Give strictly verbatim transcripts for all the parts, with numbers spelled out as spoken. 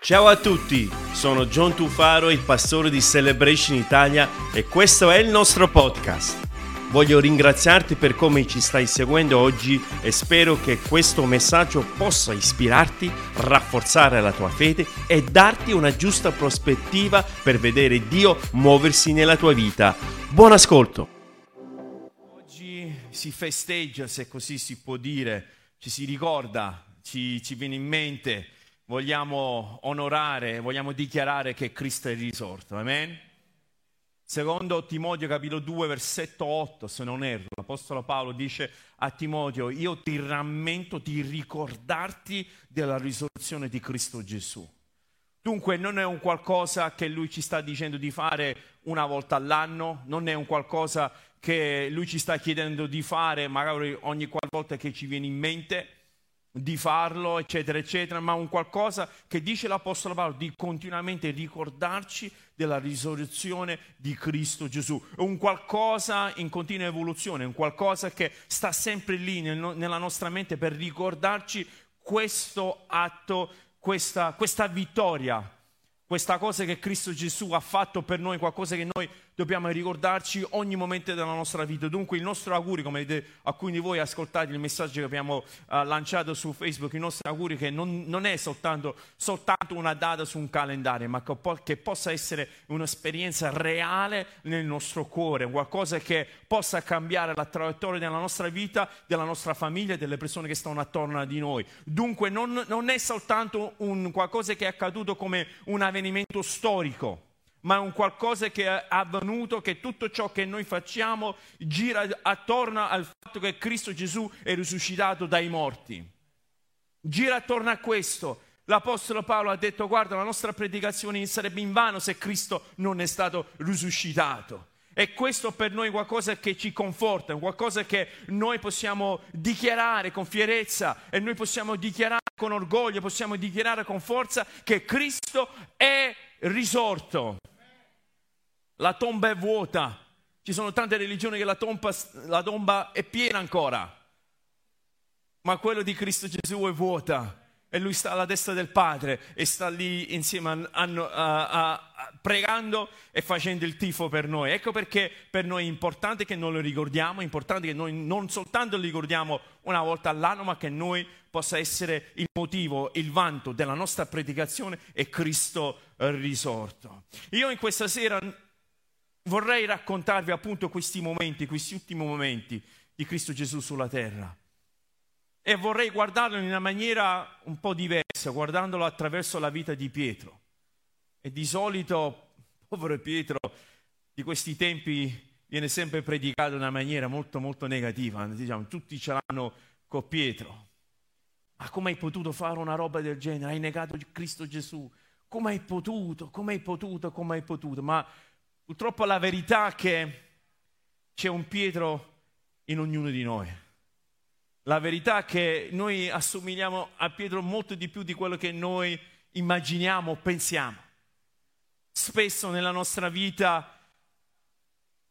Ciao a tutti, sono John Tufaro, il pastore di Celebration Italia e questo è il nostro podcast. Voglio ringraziarti per come ci stai seguendo oggi e spero che questo messaggio possa ispirarti, rafforzare la tua fede e darti una giusta prospettiva per vedere Dio muoversi nella tua vita. Buon ascolto! Oggi si festeggia, se così si può dire, ci si ricorda, ci, ci viene in mente. Vogliamo onorare, vogliamo dichiarare che Cristo è risorto, amen? Secondo Timoteo capitolo due, versetto otto, se non erro, l'Apostolo Paolo dice a Timoteo: io ti rammento di ricordarti della risurrezione di Cristo Gesù. Dunque non è un qualcosa che lui ci sta dicendo di fare una volta all'anno, non è un qualcosa che lui ci sta chiedendo di fare magari ogni qualvolta che ci viene in mente di farlo, eccetera, eccetera, ma un qualcosa che dice l'Apostolo Paolo di continuamente ricordarci della risurrezione di Cristo Gesù. È un qualcosa in continua evoluzione, un qualcosa che sta sempre lì nel, nella nostra mente per ricordarci questo atto, questa, questa vittoria, questa cosa che Cristo Gesù ha fatto per noi, qualcosa che noi dobbiamo ricordarci ogni momento della nostra vita. Dunque il nostro augurio, come alcuni di voi ascoltate il messaggio che abbiamo uh, lanciato su Facebook, il nostro augurio che non, non è soltanto, soltanto una data su un calendario, ma che, po- che possa essere un'esperienza reale nel nostro cuore, qualcosa che possa cambiare la traiettoria della nostra vita, della nostra famiglia e delle persone che stanno attorno a di noi. Dunque non, non è soltanto un qualcosa che è accaduto come un avvenimento storico, ma è un qualcosa che è avvenuto, che tutto ciò che noi facciamo gira attorno al fatto che Cristo Gesù è risuscitato dai morti. Gira attorno a questo. L'Apostolo Paolo ha detto: guarda, la nostra predicazione sarebbe invano se Cristo non è stato risuscitato. E questo per noi è qualcosa che ci conforta, qualcosa che noi possiamo dichiarare con fierezza e noi possiamo dichiarare con orgoglio, possiamo dichiarare con forza che Cristo è risorto. La tomba è vuota. Ci sono tante religioni che la tomba, la tomba è piena ancora, ma quello di Cristo Gesù è vuota e lui sta alla destra del Padre e sta lì insieme a, a, a, a, pregando e facendo il tifo per noi. Ecco perché per noi è importante che noi lo ricordiamo, è importante che noi non soltanto lo ricordiamo una volta all'anno, ma che noi possa essere il motivo, il vanto della nostra predicazione è Cristo risorto. Io in questa sera vorrei raccontarvi appunto questi momenti, questi ultimi momenti di Cristo Gesù sulla terra, e vorrei guardarlo in una maniera un po' diversa, guardandolo attraverso la vita di Pietro. E di solito, povero Pietro, di questi tempi viene sempre predicato in una maniera molto molto negativa, diciamo, tutti ce l'hanno con Pietro. Ma come hai potuto fare una roba del genere? Hai negato Cristo Gesù. Come hai potuto? Come hai potuto? Come hai potuto? Ma purtroppo la verità è che c'è un Pietro in ognuno di noi. La verità è che noi assomigliamo a Pietro molto di più di quello che noi immaginiamo o pensiamo. Spesso nella nostra vita,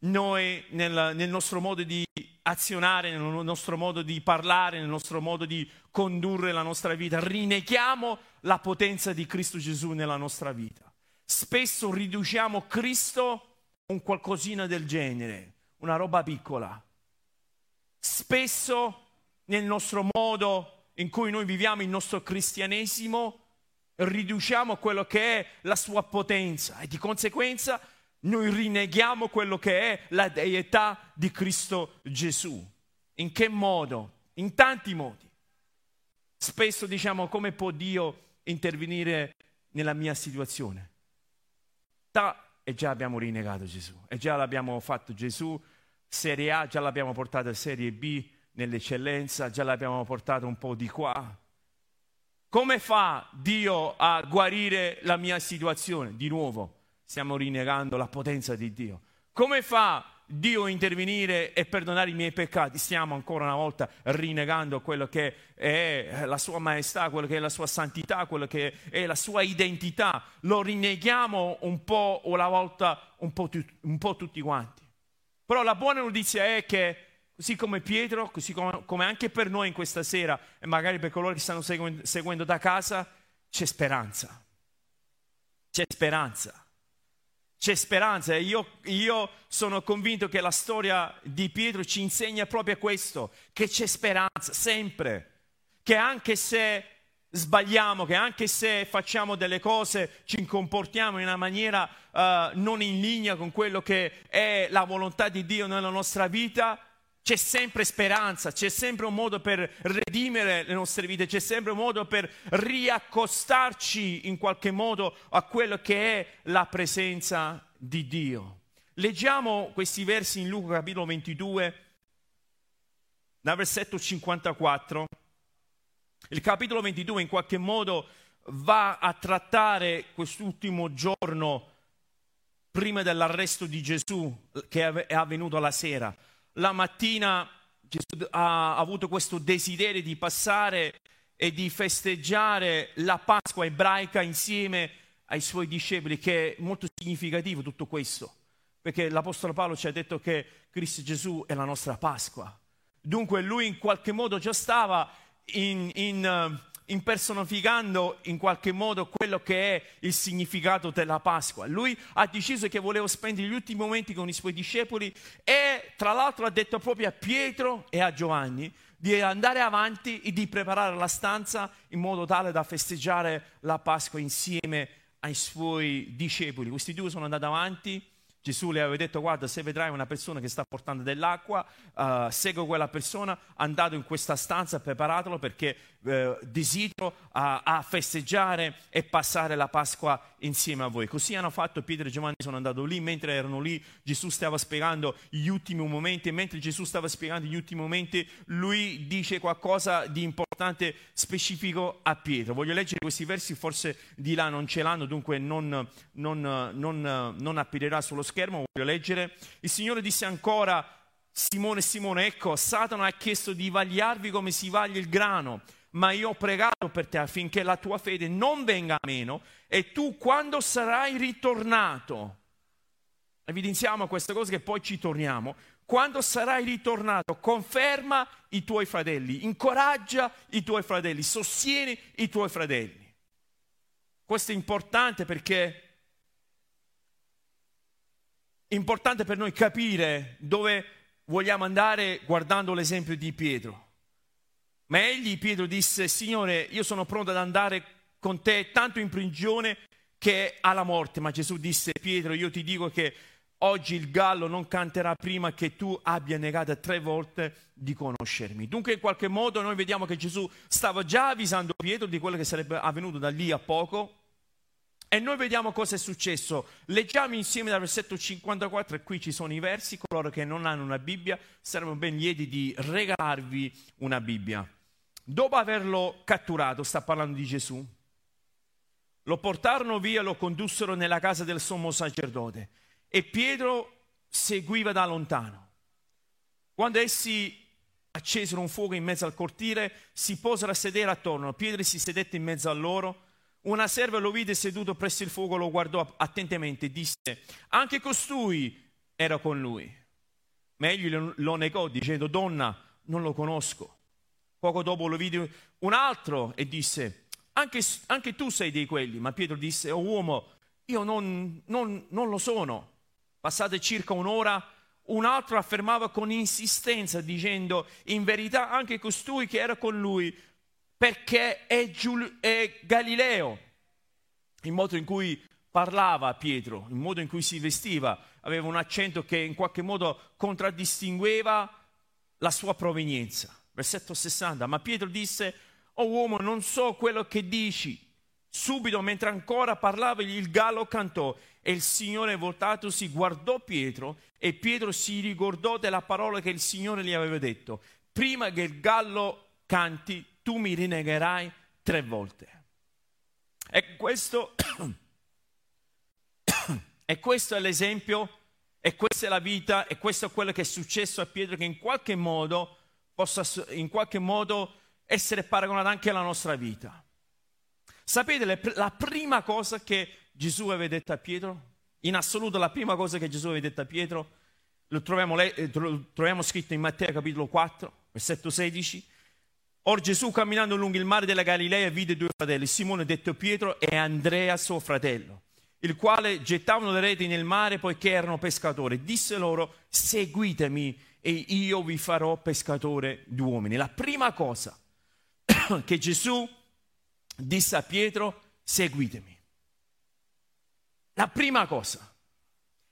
noi nel, nel nostro modo di azionare, nel nostro modo di parlare, nel nostro modo di condurre la nostra vita, rinneghiamo la potenza di Cristo Gesù nella nostra vita. Spesso riduciamo Cristo a un qualcosina del genere, una roba piccola. Spesso nel nostro modo in cui noi viviamo il nostro cristianesimo riduciamo quello che è la sua potenza e di conseguenza noi rinneghiamo quello che è la Deità di Cristo Gesù. In che modo? In tanti modi. Spesso diciamo: come può Dio intervenire nella mia situazione? Ta, e già abbiamo rinnegato Gesù, e già l'abbiamo fatto Gesù, Serie A, già l'abbiamo portato a Serie B, nell'eccellenza, già l'abbiamo portato un po' di qua. Come fa Dio a guarire la mia situazione? Di nuovo stiamo rinnegando la potenza di Dio. Come fa Dio a intervenire e perdonare i miei peccati? Stiamo ancora una volta rinnegando quello che è la sua maestà, quello che è la sua santità, quello che è la sua identità. Lo rinneghiamo un po' una volta, un po', tu- un po' tutti quanti. Però la buona notizia è che così come Pietro, così com- come anche per noi in questa sera, e magari per coloro che stanno segu- seguendo da casa, c'è speranza. c'è speranza. C'è speranza e io, io sono convinto che la storia di Pietro ci insegna proprio questo, che c'è speranza sempre, che anche se sbagliamo, che anche se facciamo delle cose, ci comportiamo in una maniera uh, non in linea con quello che è la volontà di Dio nella nostra vita, c'è sempre speranza, c'è sempre un modo per redimere le nostre vite, c'è sempre un modo per riaccostarci in qualche modo a quello che è la presenza di Dio. Leggiamo questi versi in Luca capitolo ventidue, dal versetto cinquantaquattro. Il capitolo ventidue in qualche modo va a trattare quest'ultimo giorno prima dell'arresto di Gesù che è avvenuto alla sera. La mattina Gesù ha avuto questo desiderio di passare e di festeggiare la Pasqua ebraica insieme ai suoi discepoli, che è molto significativo tutto questo, perché l'Apostolo Paolo ci ha detto che Cristo Gesù è la nostra Pasqua. Dunque lui in qualche modo già stava in, in, in personificando in qualche modo quello che è il significato della Pasqua. Lui ha deciso che voleva spendere gli ultimi momenti con i suoi discepoli e tra l'altro ha detto proprio a Pietro e a Giovanni di andare avanti e di preparare la stanza in modo tale da festeggiare la Pasqua insieme ai suoi discepoli. Questi due sono andati avanti. Gesù le aveva detto: guarda, se vedrai una persona che sta portando dell'acqua, uh, segua quella persona, andato in questa stanza, preparatelo perché uh, desidero uh, a festeggiare e passare la Pasqua insieme a voi. Così hanno fatto. Pietro e Giovanni sono andati lì, mentre erano lì Gesù stava spiegando gli ultimi momenti, e mentre Gesù stava spiegando gli ultimi momenti lui dice qualcosa di importante, specifico a Pietro. Voglio leggere questi versi, forse di là non ce l'hanno, dunque non, non, non, non apparirà sullo schermo. Voglio leggere. Il Signore disse ancora: Simone, Simone, ecco, Satana ha chiesto di vagliarvi come si vaglia il grano, ma io ho pregato per te affinché la tua fede non venga a meno, e tu quando sarai ritornato, evidenziamo questa cosa che poi ci torniamo, quando sarai ritornato conferma i tuoi fratelli, incoraggia i tuoi fratelli, sostieni i tuoi fratelli. Questo è importante perché importante per noi capire dove vogliamo andare guardando l'esempio di Pietro. Ma egli, Pietro, disse: Signore, io sono pronto ad andare con te tanto in prigione che alla morte. Ma Gesù disse: Pietro, io ti dico che oggi il gallo non canterà prima che tu abbia negato tre volte di conoscermi. Dunque in qualche modo noi vediamo che Gesù stava già avvisando Pietro di quello che sarebbe avvenuto da lì a poco. E noi vediamo cosa è successo. Leggiamo insieme dal versetto cinquantaquattro, e qui ci sono i versi. Coloro che non hanno una Bibbia saremo ben lieti di regalarvi una Bibbia. Dopo averlo catturato, sta parlando di Gesù, lo portarono via e lo condussero nella casa del sommo sacerdote, e Pietro seguiva da lontano. Quando essi accesero un fuoco in mezzo al cortile, si posero a sedere attorno. Pietro si sedette in mezzo a loro. Una serva lo vide seduto presso il fuoco, lo guardò attentamente e disse: anche costui era con lui. Ma egli lo negò dicendo: donna, non lo conosco. Poco dopo lo vide un altro e disse: anche, anche tu sei di quelli. Ma Pietro disse: oh uomo, io non, non, non lo sono. Passate circa un'ora, un altro affermava con insistenza dicendo: in verità anche costui che era con lui, perché è, Giul- è Galileo. Il modo in cui parlava Pietro, il modo in cui si vestiva, aveva un accento che in qualche modo contraddistingueva la sua provenienza. Versetto sessanta, ma Pietro disse: «Oh uomo, non so quello che dici». Subito, mentre ancora parlava, il gallo cantò, e il Signore, voltatosi, guardò Pietro, e Pietro si ricordò della parola che il Signore gli aveva detto: «Prima che il gallo canti, tu mi rinnegherai tre volte». E questo, e questo è l'esempio, e questa è la vita, e questo è quello che è successo a Pietro, che in qualche modo possa in qualche modo essere paragonato anche alla nostra vita. Sapete la prima cosa che Gesù aveva detto a Pietro? In assoluto la prima cosa che Gesù aveva detto a Pietro lo troviamo, lo troviamo scritto in Matteo capitolo quattro, versetto sedici. Or Gesù, camminando lungo il mare della Galilea, vide due fratelli, Simone detto Pietro e Andrea suo fratello, il quale gettavano le reti nel mare poiché erano pescatori. Disse loro: seguitemi e io vi farò pescatore di uomini. La prima cosa che Gesù disse a Pietro: seguitemi. La prima cosa,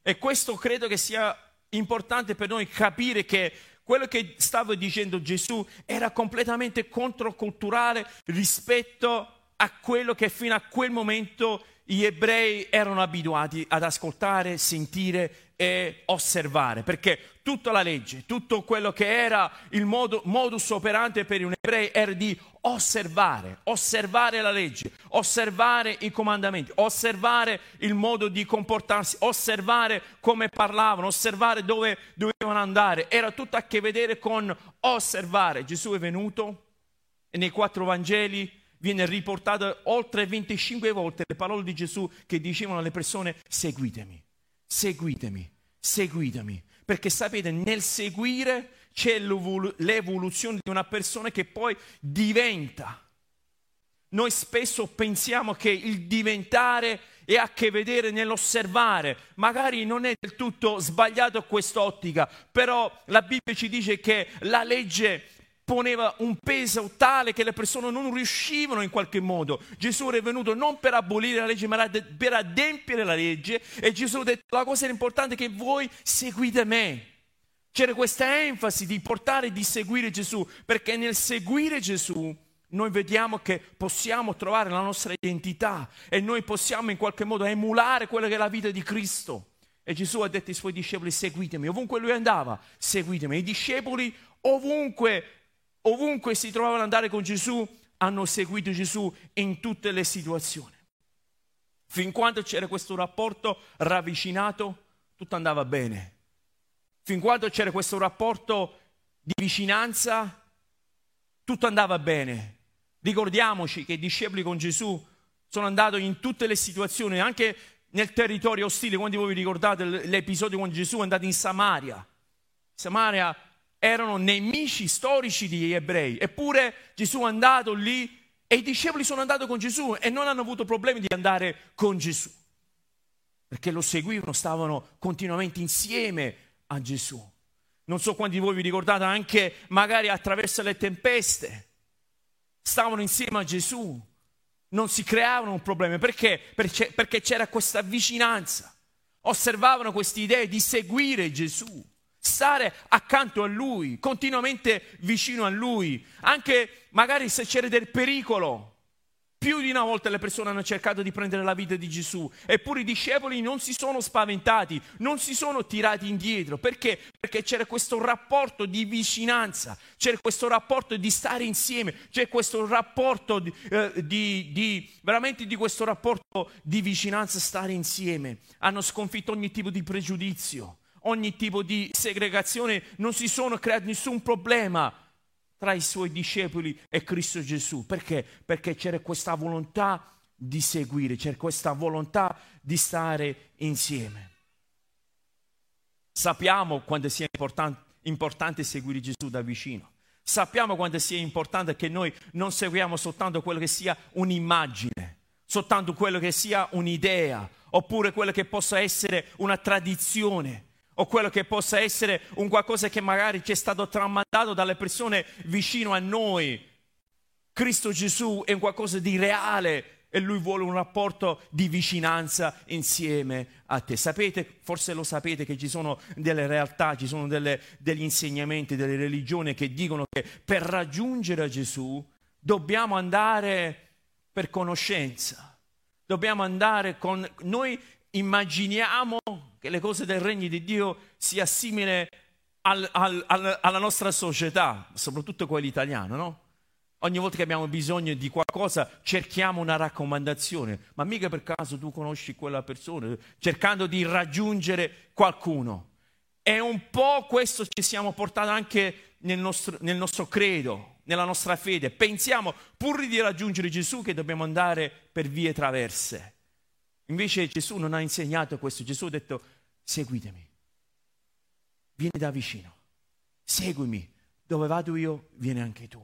e questo credo che sia importante per noi capire, che quello che stava dicendo Gesù era completamente controculturale rispetto a quello che fino a quel momento gli ebrei erano abituati ad ascoltare, sentire e osservare, perché tutta la legge, tutto quello che era il modo, modus operandi per un ebreo era di osservare, osservare la legge, osservare i comandamenti, osservare il modo di comportarsi, osservare come parlavano, osservare dove dovevano andare. Era tutto a che vedere con osservare. Gesù è venuto e nei quattro Vangeli viene riportato oltre venticinque volte le parole di Gesù che dicevano alle persone: seguitemi. Seguitemi, seguitemi, perché sapete, nel seguire c'è l'evoluzione di una persona che poi diventa. Noi spesso pensiamo che il diventare è a che vedere nell'osservare, magari non è del tutto sbagliato quest'ottica, però la Bibbia ci dice che la legge poneva un peso tale che le persone non riuscivano in qualche modo. Gesù era venuto non per abolire la legge, ma per adempiere la legge, e Gesù ha detto: la cosa importante è che voi seguite me. C'era questa enfasi di portare e di seguire Gesù, perché nel seguire Gesù noi vediamo che possiamo trovare la nostra identità e noi possiamo in qualche modo emulare quella che è la vita di Cristo. E Gesù ha detto ai suoi discepoli: seguitemi. Ovunque lui andava, seguitemi. I discepoli ovunque Ovunque si trovavano ad andare con Gesù, hanno seguito Gesù in tutte le situazioni. Fin quando c'era questo rapporto ravvicinato, tutto andava bene. Fin quando c'era questo rapporto di vicinanza, tutto andava bene. Ricordiamoci che i discepoli con Gesù sono andati in tutte le situazioni, anche nel territorio ostile. Quanti voi vi ricordate l'episodio quando Gesù è andato in Samaria? Samaria erano nemici storici degli ebrei, eppure Gesù è andato lì e i discepoli sono andati con Gesù e non hanno avuto problemi di andare con Gesù, perché lo seguivano, stavano continuamente insieme a Gesù. Non so quanti di voi vi ricordate, anche magari attraverso le tempeste stavano insieme a Gesù, non si creavano un problema, perché? Perché c'era questa vicinanza, osservavano queste idee di seguire Gesù, stare accanto a Lui, continuamente vicino a Lui, anche magari se c'era del pericolo. Più di una volta le persone hanno cercato di prendere la vita di Gesù, eppure i discepoli non si sono spaventati, non si sono tirati indietro. Perché? Perché c'era questo rapporto di vicinanza, c'era questo rapporto di stare insieme, c'è questo rapporto di, eh, di, di veramente di questo rapporto di vicinanza, stare insieme. Hanno sconfitto ogni tipo di pregiudizio, ogni tipo di segregazione, non si sono creati nessun problema tra i suoi discepoli e Cristo Gesù. Perché? Perché c'era questa volontà di seguire, c'era questa volontà di stare insieme. Sappiamo quanto sia important- importante seguire Gesù da vicino. Sappiamo quanto sia importante che noi non seguiamo soltanto quello che sia un'immagine, soltanto quello che sia un'idea, oppure quello che possa essere una tradizione, o quello che possa essere un qualcosa che magari ci è stato tramandato dalle persone vicino a noi. Cristo Gesù è un qualcosa di reale e Lui vuole un rapporto di vicinanza insieme a te. Sapete, forse lo sapete, che ci sono delle realtà, ci sono delle, degli insegnamenti, delle religioni che dicono che per raggiungere Gesù dobbiamo andare per conoscenza, dobbiamo andare con... Noi immaginiamo che le cose del regno di Dio sia simile al, al, al, alla nostra società, soprattutto quella italiana, no? Ogni volta che abbiamo bisogno di qualcosa cerchiamo una raccomandazione, ma mica per caso tu conosci quella persona, cercando di raggiungere qualcuno. È un po' questo ci siamo portati anche nel nostro, nel nostro credo, nella nostra fede. Pensiamo, pur di raggiungere Gesù, che dobbiamo andare per vie traverse. Invece Gesù non ha insegnato questo. Gesù ha detto: seguitemi, vieni da vicino, seguimi, dove vado io vieni anche tu.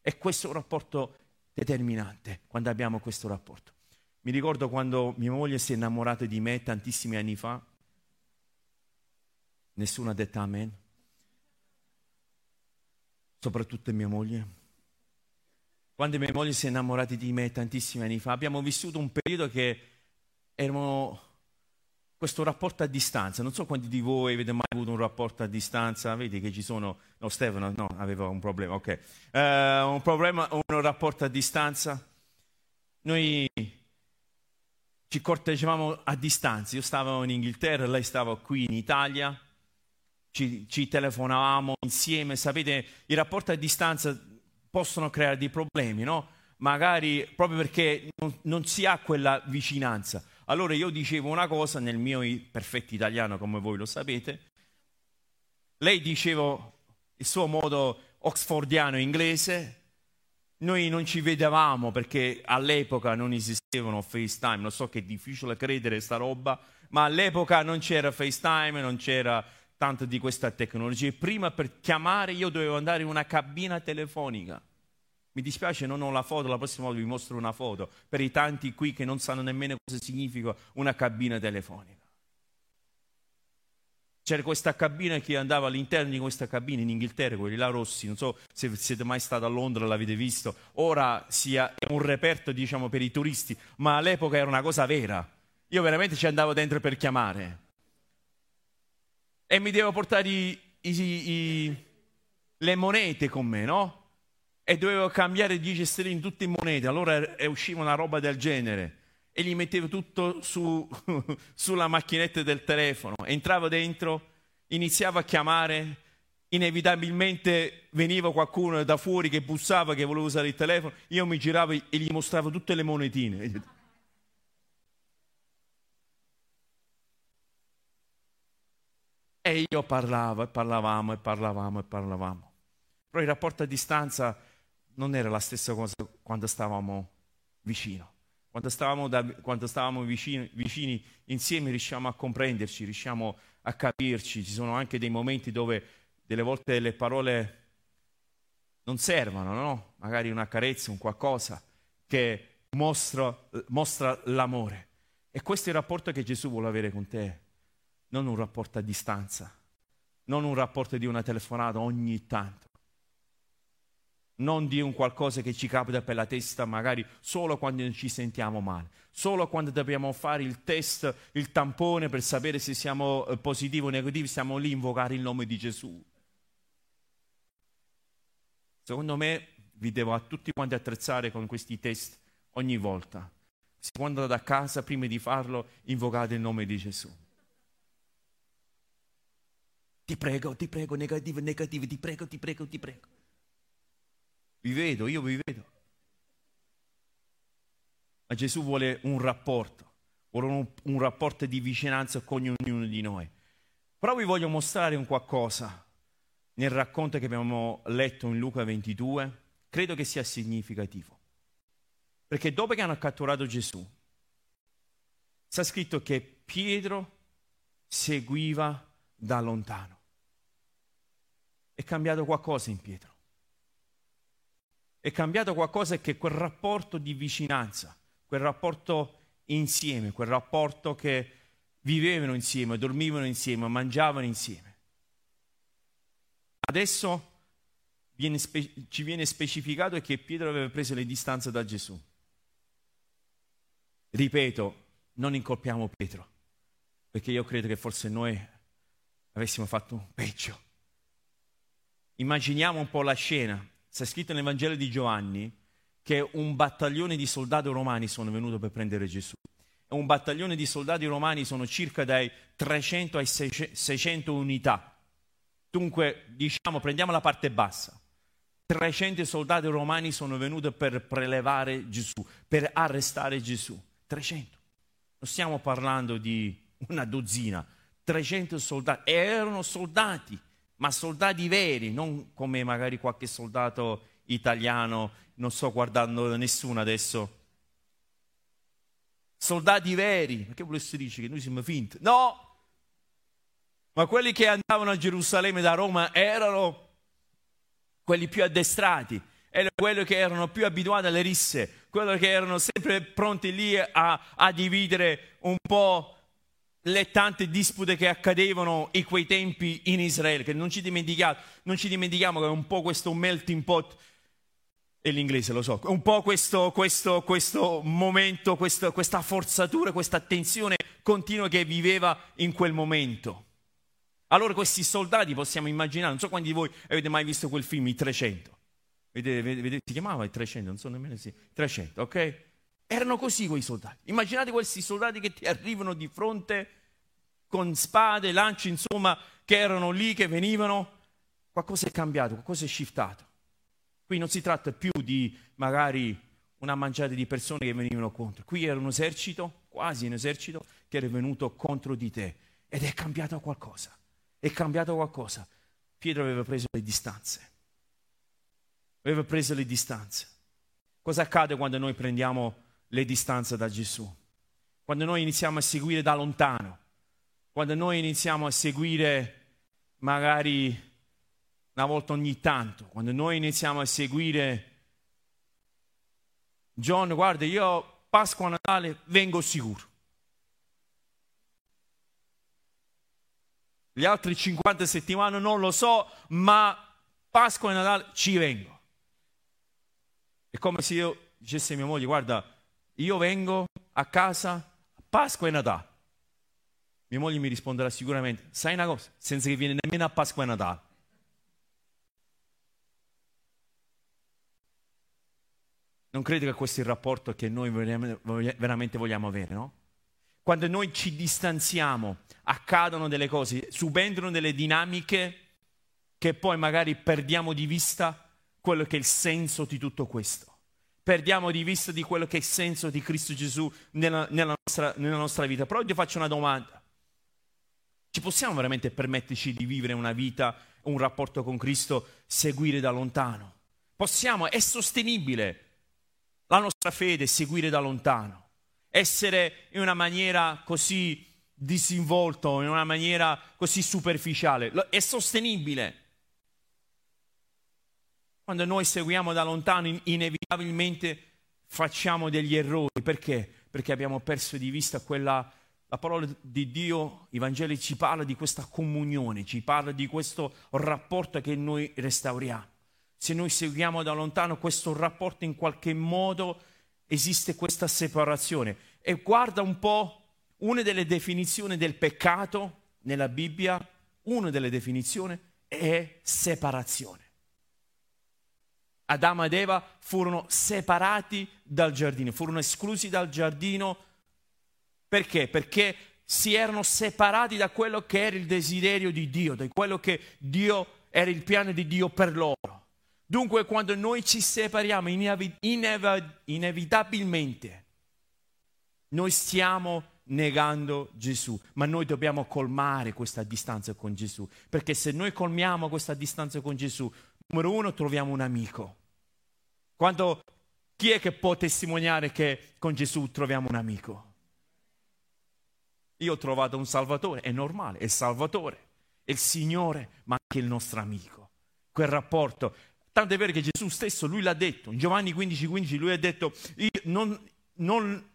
E questo è un rapporto determinante, quando abbiamo questo rapporto. Mi ricordo quando mia moglie si è innamorata di me tantissimi anni fa, nessuno ha detto amen, soprattutto mia moglie. Quando mia moglie si è innamorata di me tantissimi anni fa, abbiamo vissuto un periodo che erano questo rapporto a distanza. Non so quanti di voi avete mai avuto un rapporto a distanza, vedi che ci sono, no Stefano, no, aveva un problema, ok, uh, un problema, un rapporto a distanza. Noi ci corteggiavamo a distanza, io stavo in Inghilterra, lei stava qui in Italia, ci, ci telefonavamo insieme. Sapete, i rapporti a distanza possono creare dei problemi, no? Magari proprio perché non, non si ha quella vicinanza. Allora io dicevo una cosa nel mio perfetto italiano, come voi lo sapete, lei diceva il suo modo oxfordiano inglese, noi non ci vedevamo perché all'epoca non esistevano FaceTime, non so che è difficile credere sta roba, ma all'epoca non c'era FaceTime, non c'era tanto di questa tecnologia. Prima per chiamare io dovevo andare in una cabina telefonica. Mi dispiace, non ho la foto, la prossima volta vi mostro una foto, per i tanti qui che non sanno nemmeno cosa significa una cabina telefonica. C'era questa cabina che andava all'interno di questa cabina in Inghilterra, quelli là rossi, non so se siete mai stati a Londra, l'avete visto, ora sia un reperto diciamo per i turisti, ma all'epoca era una cosa vera. Io veramente ci andavo dentro per chiamare. E mi devo portare i, i, i, le monete con me, no? E dovevo cambiare dieci sterline tutte in monete, allora è, usciva una roba del genere. E gli mettevo tutto su, sulla macchinetta del telefono. Entravo dentro, iniziavo a chiamare, inevitabilmente veniva qualcuno da fuori che bussava, che voleva usare il telefono, io mi giravo e gli mostravo tutte le monetine. E io parlavo, e parlavamo, e parlavamo, e parlavamo. Però il rapporto a distanza non era la stessa cosa quando stavamo vicino. Quando stavamo, da, quando stavamo vicini, vicini insieme riusciamo a comprenderci, riusciamo a capirci. Ci sono anche dei momenti dove delle volte le parole non servono, no? Magari una carezza, un qualcosa che mostra, mostra l'amore. E questo è il rapporto che Gesù vuole avere con te. Non un rapporto a distanza, non un rapporto di una telefonata ogni tanto, non di un qualcosa che ci capita per la testa magari solo quando ci sentiamo male, solo quando dobbiamo fare il test, il tampone per sapere se siamo positivi o negativi, siamo lì a invocare il nome di Gesù. Secondo me vi devo a tutti quanti attrezzare con questi test ogni volta. Se quando andate a casa, prima di farlo, invocate il nome di Gesù. Ti prego, ti prego, negativo, negativo, ti prego, ti prego, ti prego. Vi vedo, io vi vedo. Ma Gesù vuole un rapporto, vuole un, un rapporto di vicinanza con ognuno di noi. Però vi voglio mostrare un qualcosa nel racconto che abbiamo letto in Luca ventidue, credo che sia significativo. Perché dopo che hanno catturato Gesù, sta scritto che Pietro seguiva da lontano. È cambiato qualcosa in Pietro. È cambiato qualcosa che quel rapporto di vicinanza, quel rapporto insieme, quel rapporto che vivevano insieme, dormivano insieme, mangiavano insieme. Adesso viene spe- ci viene specificato che Pietro aveva preso le distanze da Gesù. Ripeto, non incolpiamo Pietro, perché io credo che forse noi avessimo fatto peggio. Immaginiamo un po' la scena. Sta scritto nel Vangelo di Giovanni che un battaglione di soldati romani sono venuto per prendere Gesù. E un battaglione di soldati romani sono circa dai trecento ai seicento unità. Dunque, diciamo, prendiamo la parte bassa. trecento soldati romani sono venuti per prelevare Gesù, per arrestare Gesù. trecento. Non stiamo parlando di una dozzina. trecento soldati. Erano soldati. Ma soldati veri, non come magari qualche soldato italiano, non sto guardando nessuno adesso. Soldati veri, perché volesse dire che noi siamo finti? No! Ma quelli che andavano a Gerusalemme da Roma erano quelli più addestrati, erano quelli che erano più abituati alle risse, quelli che erano sempre pronti lì a, a dividere un po' le tante dispute che accadevano in quei tempi in Israele, che non ci dimentichiamo, non ci dimentichiamo che è un po' questo melting pot, e l'inglese lo so, un po' questo, questo, questo momento, questo, questa forzatura, questa tensione continua che viveva in quel momento. Allora questi soldati, possiamo immaginare, non so quanti di voi avete mai visto quel film, i trecento, vedete, vedete, si chiamava i trecento, non so nemmeno se, trecento, ok? Erano così quei soldati. Immaginate questi soldati che ti arrivano di fronte con spade, lanci, insomma, che erano lì, che venivano. Qualcosa è cambiato, qualcosa è shiftato. Qui non si tratta più di magari una mangiata di persone che venivano contro. Qui era un esercito, quasi un esercito, che era venuto contro di te. Ed è cambiato qualcosa. È cambiato qualcosa. Pietro aveva preso le distanze. Aveva preso le distanze. Cosa accade quando noi prendiamo le distanze da Gesù, quando noi iniziamo a seguire da lontano, quando noi iniziamo a seguire magari una volta ogni tanto, quando noi iniziamo a seguire John, guarda, io Pasqua, Natale vengo sicuro, gli altri cinquanta settimane non lo so, ma Pasqua e Natale ci vengo. È come se io dicessi a mia moglie, guarda, io vengo a casa a Pasqua e Natale. Mia moglie mi risponderà sicuramente, sai una cosa, senza che viene nemmeno a Pasqua e Natale. Non credo che questo è il rapporto che noi veramente vogliamo avere, no? Quando noi ci distanziamo, accadono delle cose, subentrano delle dinamiche che poi magari perdiamo di vista quello che è il senso di tutto questo. Perdiamo di vista di quello che è il senso di Cristo Gesù nella, nella, nostra, nella nostra vita. Però io ti faccio una domanda. Ci possiamo veramente permetterci di vivere una vita, un rapporto con Cristo, seguire da lontano? Possiamo? È sostenibile la nostra fede, seguire da lontano? Essere in una maniera così disinvolto, in una maniera così superficiale? È sostenibile? Quando noi seguiamo da lontano, inevitabilmente facciamo degli errori. Perché? Perché abbiamo perso di vista quella... La parola di Dio, i Vangeli, ci parla di questa comunione, ci parla di questo rapporto che noi restauriamo. Se noi seguiamo da lontano questo rapporto, in qualche modo esiste questa separazione. E guarda un po', una delle definizioni del peccato nella Bibbia, una delle definizioni è separazione. Adamo ed Eva furono separati dal giardino, furono esclusi dal giardino. Perché? Perché si erano separati da quello che era il desiderio di Dio, da quello che Dio era il piano di Dio per loro. Dunque, quando noi ci separiamo, inev- inev- inevitabilmente noi stiamo negando Gesù, ma noi dobbiamo colmare questa distanza con Gesù, perché se noi colmiamo questa distanza con Gesù, numero uno, troviamo un amico. Quando, chi è che può testimoniare che con Gesù troviamo un amico? Io ho trovato un Salvatore, è normale, è il Salvatore, è il Signore, ma anche il nostro amico. Quel rapporto, tanto è vero che Gesù stesso, lui l'ha detto, in Giovanni quindici quindici, lui ha detto, io non, non,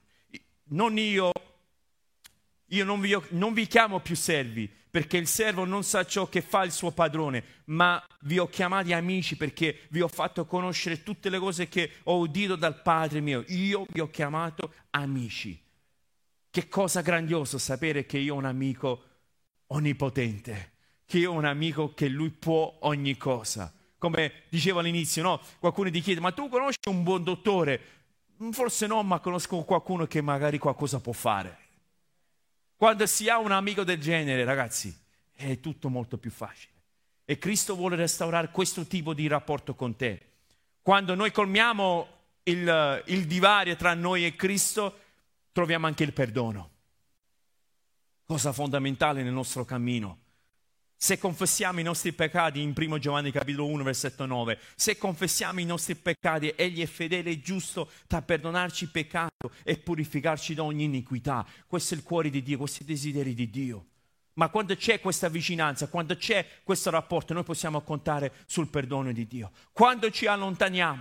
non io, io non vi, non vi chiamo più servi, perché il servo non sa ciò che fa il suo padrone, ma vi ho chiamati amici perché vi ho fatto conoscere tutte le cose che ho udito dal Padre mio. Io vi ho chiamato amici. Che cosa grandiosa sapere che io ho un amico onnipotente, che io ho un amico che lui può ogni cosa. Come dicevo all'inizio, no? Qualcuno ti chiede, ma tu conosci un buon dottore? Forse no, ma conosco qualcuno che magari qualcosa può fare. Quando si ha un amico del genere, ragazzi, è tutto molto più facile. E Cristo vuole restaurare questo tipo di rapporto con te. Quando noi colmiamo il, il divario tra noi e Cristo, troviamo anche il perdono. Cosa fondamentale nel nostro cammino. Se confessiamo i nostri peccati, in primo Giovanni capitolo uno, versetto nove, se confessiamo i nostri peccati, Egli è fedele e giusto da perdonarci il peccato e purificarci da ogni iniquità. Questo è il cuore di Dio, questi desideri di Dio. Ma quando c'è questa vicinanza, quando c'è questo rapporto, noi possiamo contare sul perdono di Dio. Quando ci allontaniamo,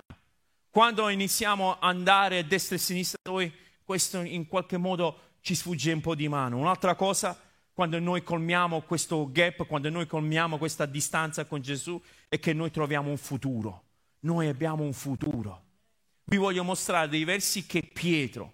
Quando iniziamo a andare a destra e a sinistra, noi questo in qualche modo ci sfugge un po' di mano. Un'altra cosa, quando noi colmiamo questo gap, quando noi colmiamo questa distanza con Gesù, è che noi troviamo un futuro. Noi abbiamo un futuro. Vi voglio mostrare dei versi che Pietro,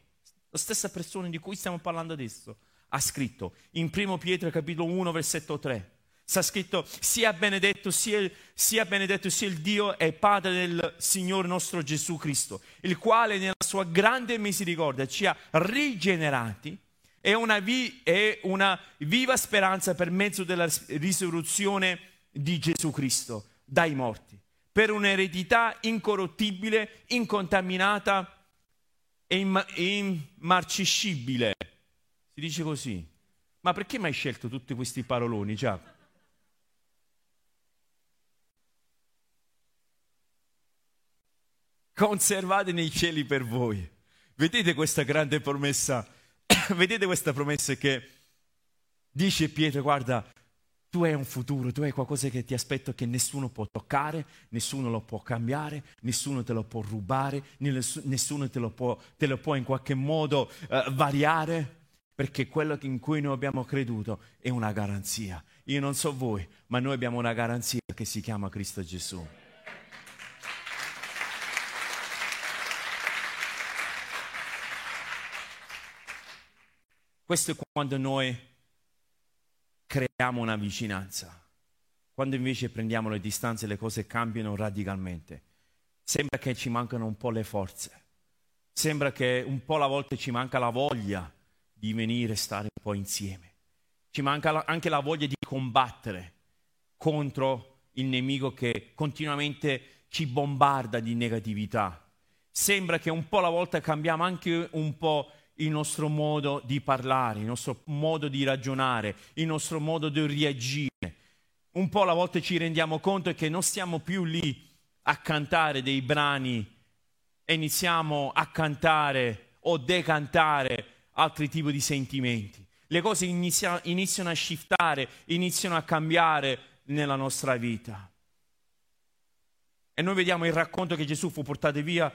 la stessa persona di cui stiamo parlando adesso, ha scritto. In primo Pietro capitolo uno versetto tre. Sta scritto: sia benedetto sia, sia benedetto sia il Dio e Padre del Signore nostro Gesù Cristo, il quale nella sua grande misericordia ci ha rigenerati e una, vi, e una viva speranza per mezzo della risurrezione di Gesù Cristo dai morti, per un'eredità incorruttibile, incontaminata e imma, immarcescibile. Si dice così. Ma perché mai scelto tutti questi paroloni, Giacomo? Conservate nei cieli per voi. Vedete questa grande promessa, vedete questa promessa che dice Pietro: guarda, tu hai un futuro, tu hai qualcosa che ti aspetto, che nessuno può toccare, nessuno lo può cambiare, nessuno te lo può rubare, nessuno te lo può, te lo può in qualche modo uh, variare, perché quello in cui noi abbiamo creduto è una garanzia. Io non so voi, ma noi abbiamo una garanzia che si chiama Cristo Gesù. Questo è quando noi creiamo una vicinanza. Quando invece prendiamo le distanze, le cose cambiano radicalmente. Sembra che ci mancano un po' le forze. Sembra che un po' alla volta ci manca la voglia di venire e stare un po' insieme. Ci manca anche la voglia di combattere contro il nemico che continuamente ci bombarda di negatività. Sembra che un po' alla volta cambiamo anche un po' il nostro modo di parlare, il nostro modo di ragionare, il nostro modo di reagire. Un po' alla volta ci rendiamo conto che non stiamo più lì a cantare dei brani e iniziamo a cantare o decantare altri tipi di sentimenti. Le cose inizia- iniziano a shiftare, iniziano a cambiare nella nostra vita. E noi vediamo il racconto che Gesù fu portato via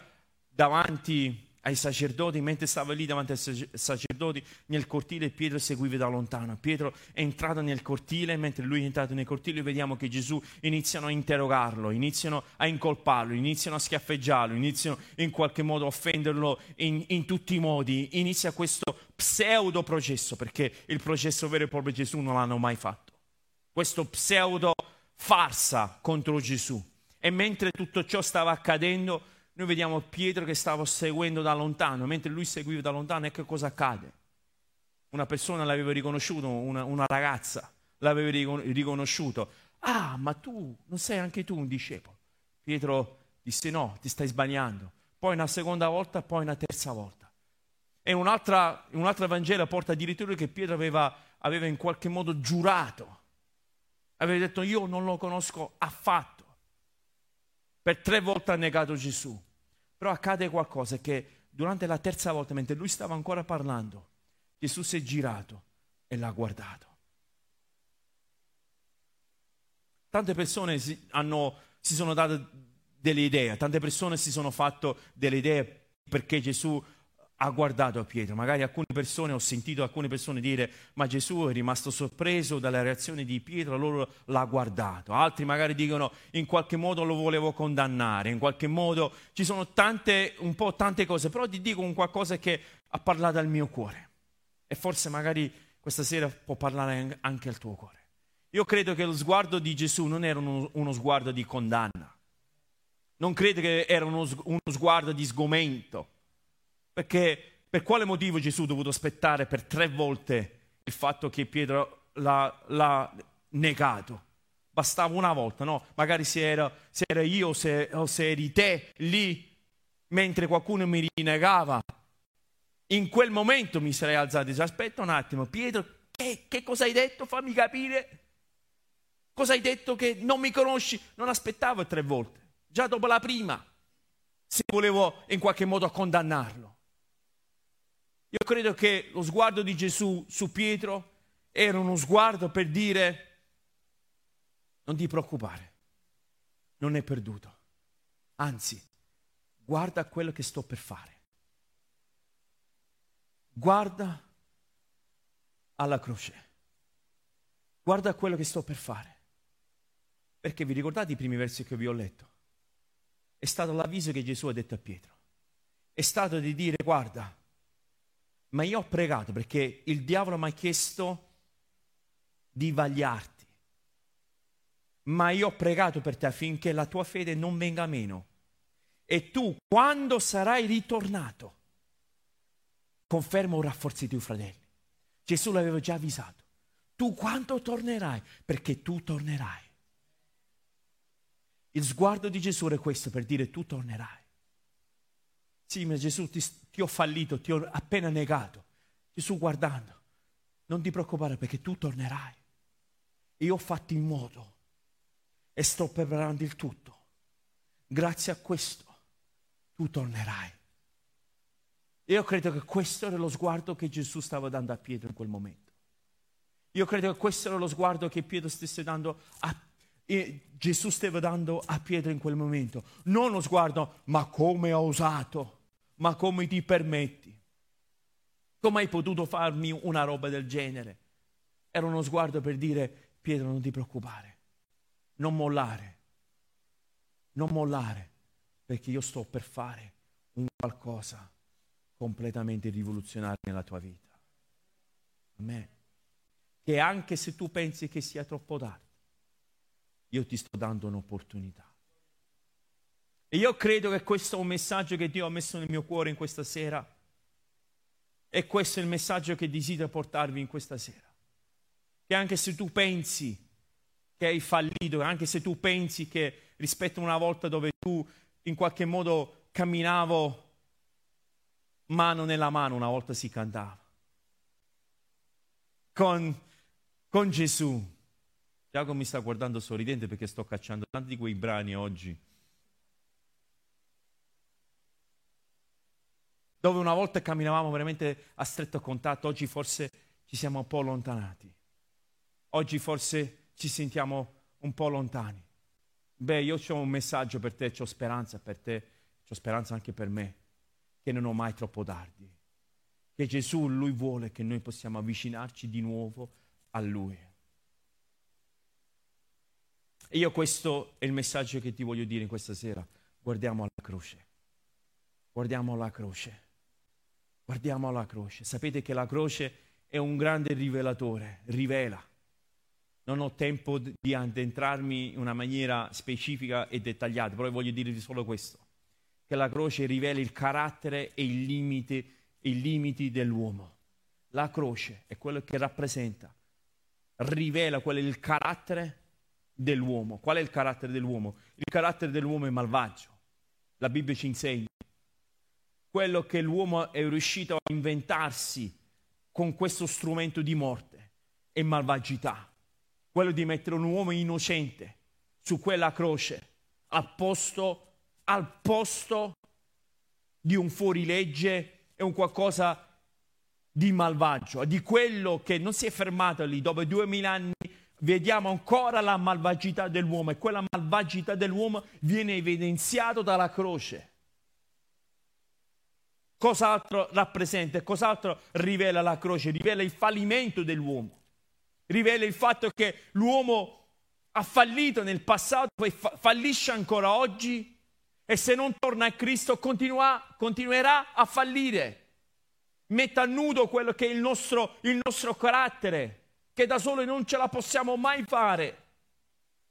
davanti ai sacerdoti. Mentre stava lì davanti ai sacerdoti nel cortile, Pietro seguiva da lontano. Pietro è entrato nel cortile, mentre lui è entrato nel cortile vediamo che Gesù iniziano a interrogarlo, iniziano a incolparlo, iniziano a schiaffeggiarlo, iniziano in qualche modo a offenderlo in, in tutti i modi. Inizia questo pseudo processo, perché il processo vero e proprio Gesù non l'hanno mai fatto, questo pseudo farsa contro Gesù. E mentre tutto ciò stava accadendo, noi vediamo Pietro che stava seguendo da lontano. Mentre lui seguiva da lontano, ecco cosa accade. Una persona l'aveva riconosciuto, una, una ragazza l'aveva riconosciuto. Ah, ma tu non sei anche tu un discepolo? Pietro disse: no, ti stai sbagliando. Poi una seconda volta, poi una terza volta. E un'altra, un'altra Vangelo porta addirittura che Pietro aveva, aveva in qualche modo giurato. Aveva detto: io non lo conosco affatto. Per tre volte ha negato Gesù. Però accade qualcosa, che durante la terza volta, mentre lui stava ancora parlando, Gesù si è girato e l'ha guardato. Tante persone si, hanno, si sono date delle idee, tante persone si sono fatto delle idee perché Gesù ha guardato a Pietro. Magari alcune persone, ho sentito alcune persone dire: ma Gesù è rimasto sorpreso dalla reazione di Pietro, allora l'ha guardato. Altri magari dicono: in qualche modo lo volevo condannare, in qualche modo. Ci sono tante, un po' tante cose, però ti dico un qualcosa che ha parlato al mio cuore, e forse magari questa sera può parlare anche al tuo cuore. Io credo che lo sguardo di Gesù non era uno, uno sguardo di condanna, non credo che era uno, uno sguardo di sgomento. Perché per quale motivo Gesù ha dovuto aspettare per tre volte il fatto che Pietro l'ha, l'ha negato? Bastava una volta, no? Magari se era, se era io o se, o se eri te lì, mentre qualcuno mi rinnegava, in quel momento mi sarei alzato e dice: aspetta un attimo, Pietro, che, che cosa hai detto? Fammi capire. Cosa hai detto che non mi conosci? Non aspettavo tre volte, già dopo la prima, se volevo in qualche modo condannarlo. Io credo che lo sguardo di Gesù su Pietro era uno sguardo per dire: non ti preoccupare, non è perduto. Anzi, guarda quello che sto per fare. Guarda alla croce. Guarda quello che sto per fare. Perché vi ricordate i primi versi che vi ho letto? È stato l'avviso che Gesù ha detto a Pietro. È stato di dire, guarda, ma io ho pregato perché il diavolo mi ha chiesto di vagliarti. Ma io ho pregato per te affinché la tua fede non venga meno. E tu, quando sarai ritornato, conferma o rafforzi i tuoi fratelli. Gesù l'aveva già avvisato. Tu quando tornerai? Perché tu tornerai. Il sguardo di Gesù era questo, per dire tu tornerai. Sì, ma Gesù ti, ti ho fallito, ti ho appena negato. Gesù guardando, non ti preoccupare perché tu tornerai. Io ho fatto in modo e sto preparando il tutto. Grazie a questo tu tornerai. Io credo che questo era lo sguardo che Gesù stava dando a Pietro in quel momento. Io credo che questo era lo sguardo che Pietro stesse dando a, eh, Gesù stava dando a Pietro in quel momento. Non lo sguardo, ma come ho osato, ma come ti permetti, come hai potuto farmi una roba del genere. Era uno sguardo per dire, Pietro non ti preoccupare, non mollare, non mollare, perché io sto per fare un qualcosa completamente rivoluzionario nella tua vita. Amen. Che anche se tu pensi che sia troppo tardi, io ti sto dando un'opportunità. E io credo che questo è un messaggio che Dio ha messo nel mio cuore in questa sera, e questo è il messaggio che desidero portarvi in questa sera. Che anche se tu pensi che hai fallito, anche se tu pensi che rispetto a una volta dove tu in qualche modo camminavo mano nella mano, una volta si cantava con, con Gesù. Giacomo mi sta guardando sorridente perché sto cacciando tanti di quei brani oggi, dove una volta camminavamo veramente a stretto contatto, oggi forse ci siamo un po' allontanati, oggi forse ci sentiamo un po' lontani. Beh, io ho un messaggio per te, ho speranza per te, ho speranza anche per me, che non ho mai troppo tardi, che Gesù, Lui vuole che noi possiamo avvicinarci di nuovo a Lui. E io questo è il messaggio che ti voglio dire in questa sera. Guardiamo alla croce, guardiamo alla croce, guardiamo alla croce. Sapete che la croce è un grande rivelatore, rivela. Non ho tempo di addentrarmi in una maniera specifica e dettagliata, però voglio dirvi solo questo, che la croce rivela il carattere e il limite, i limiti dell'uomo. La croce è quello che rappresenta, rivela qual è il carattere dell'uomo. Qual è il carattere dell'uomo? Il carattere dell'uomo è malvagio. La Bibbia ci insegna quello che l'uomo è riuscito a inventarsi con questo strumento di morte e malvagità. Quello di mettere un uomo innocente su quella croce, al posto, al posto di un fuorilegge e un qualcosa di malvagio, di quello che non si è fermato lì. Dopo duemila anni vediamo ancora la malvagità dell'uomo, e quella malvagità dell'uomo viene evidenziata dalla croce. Cos'altro rappresenta? Cos'altro rivela la croce? Rivela il fallimento dell'uomo. Rivela il fatto che l'uomo ha fallito nel passato, poi fa- fallisce ancora oggi, e se non torna a Cristo continua, continuerà a fallire. Mette a nudo quello che è il nostro, il nostro carattere, che da solo non ce la possiamo mai fare.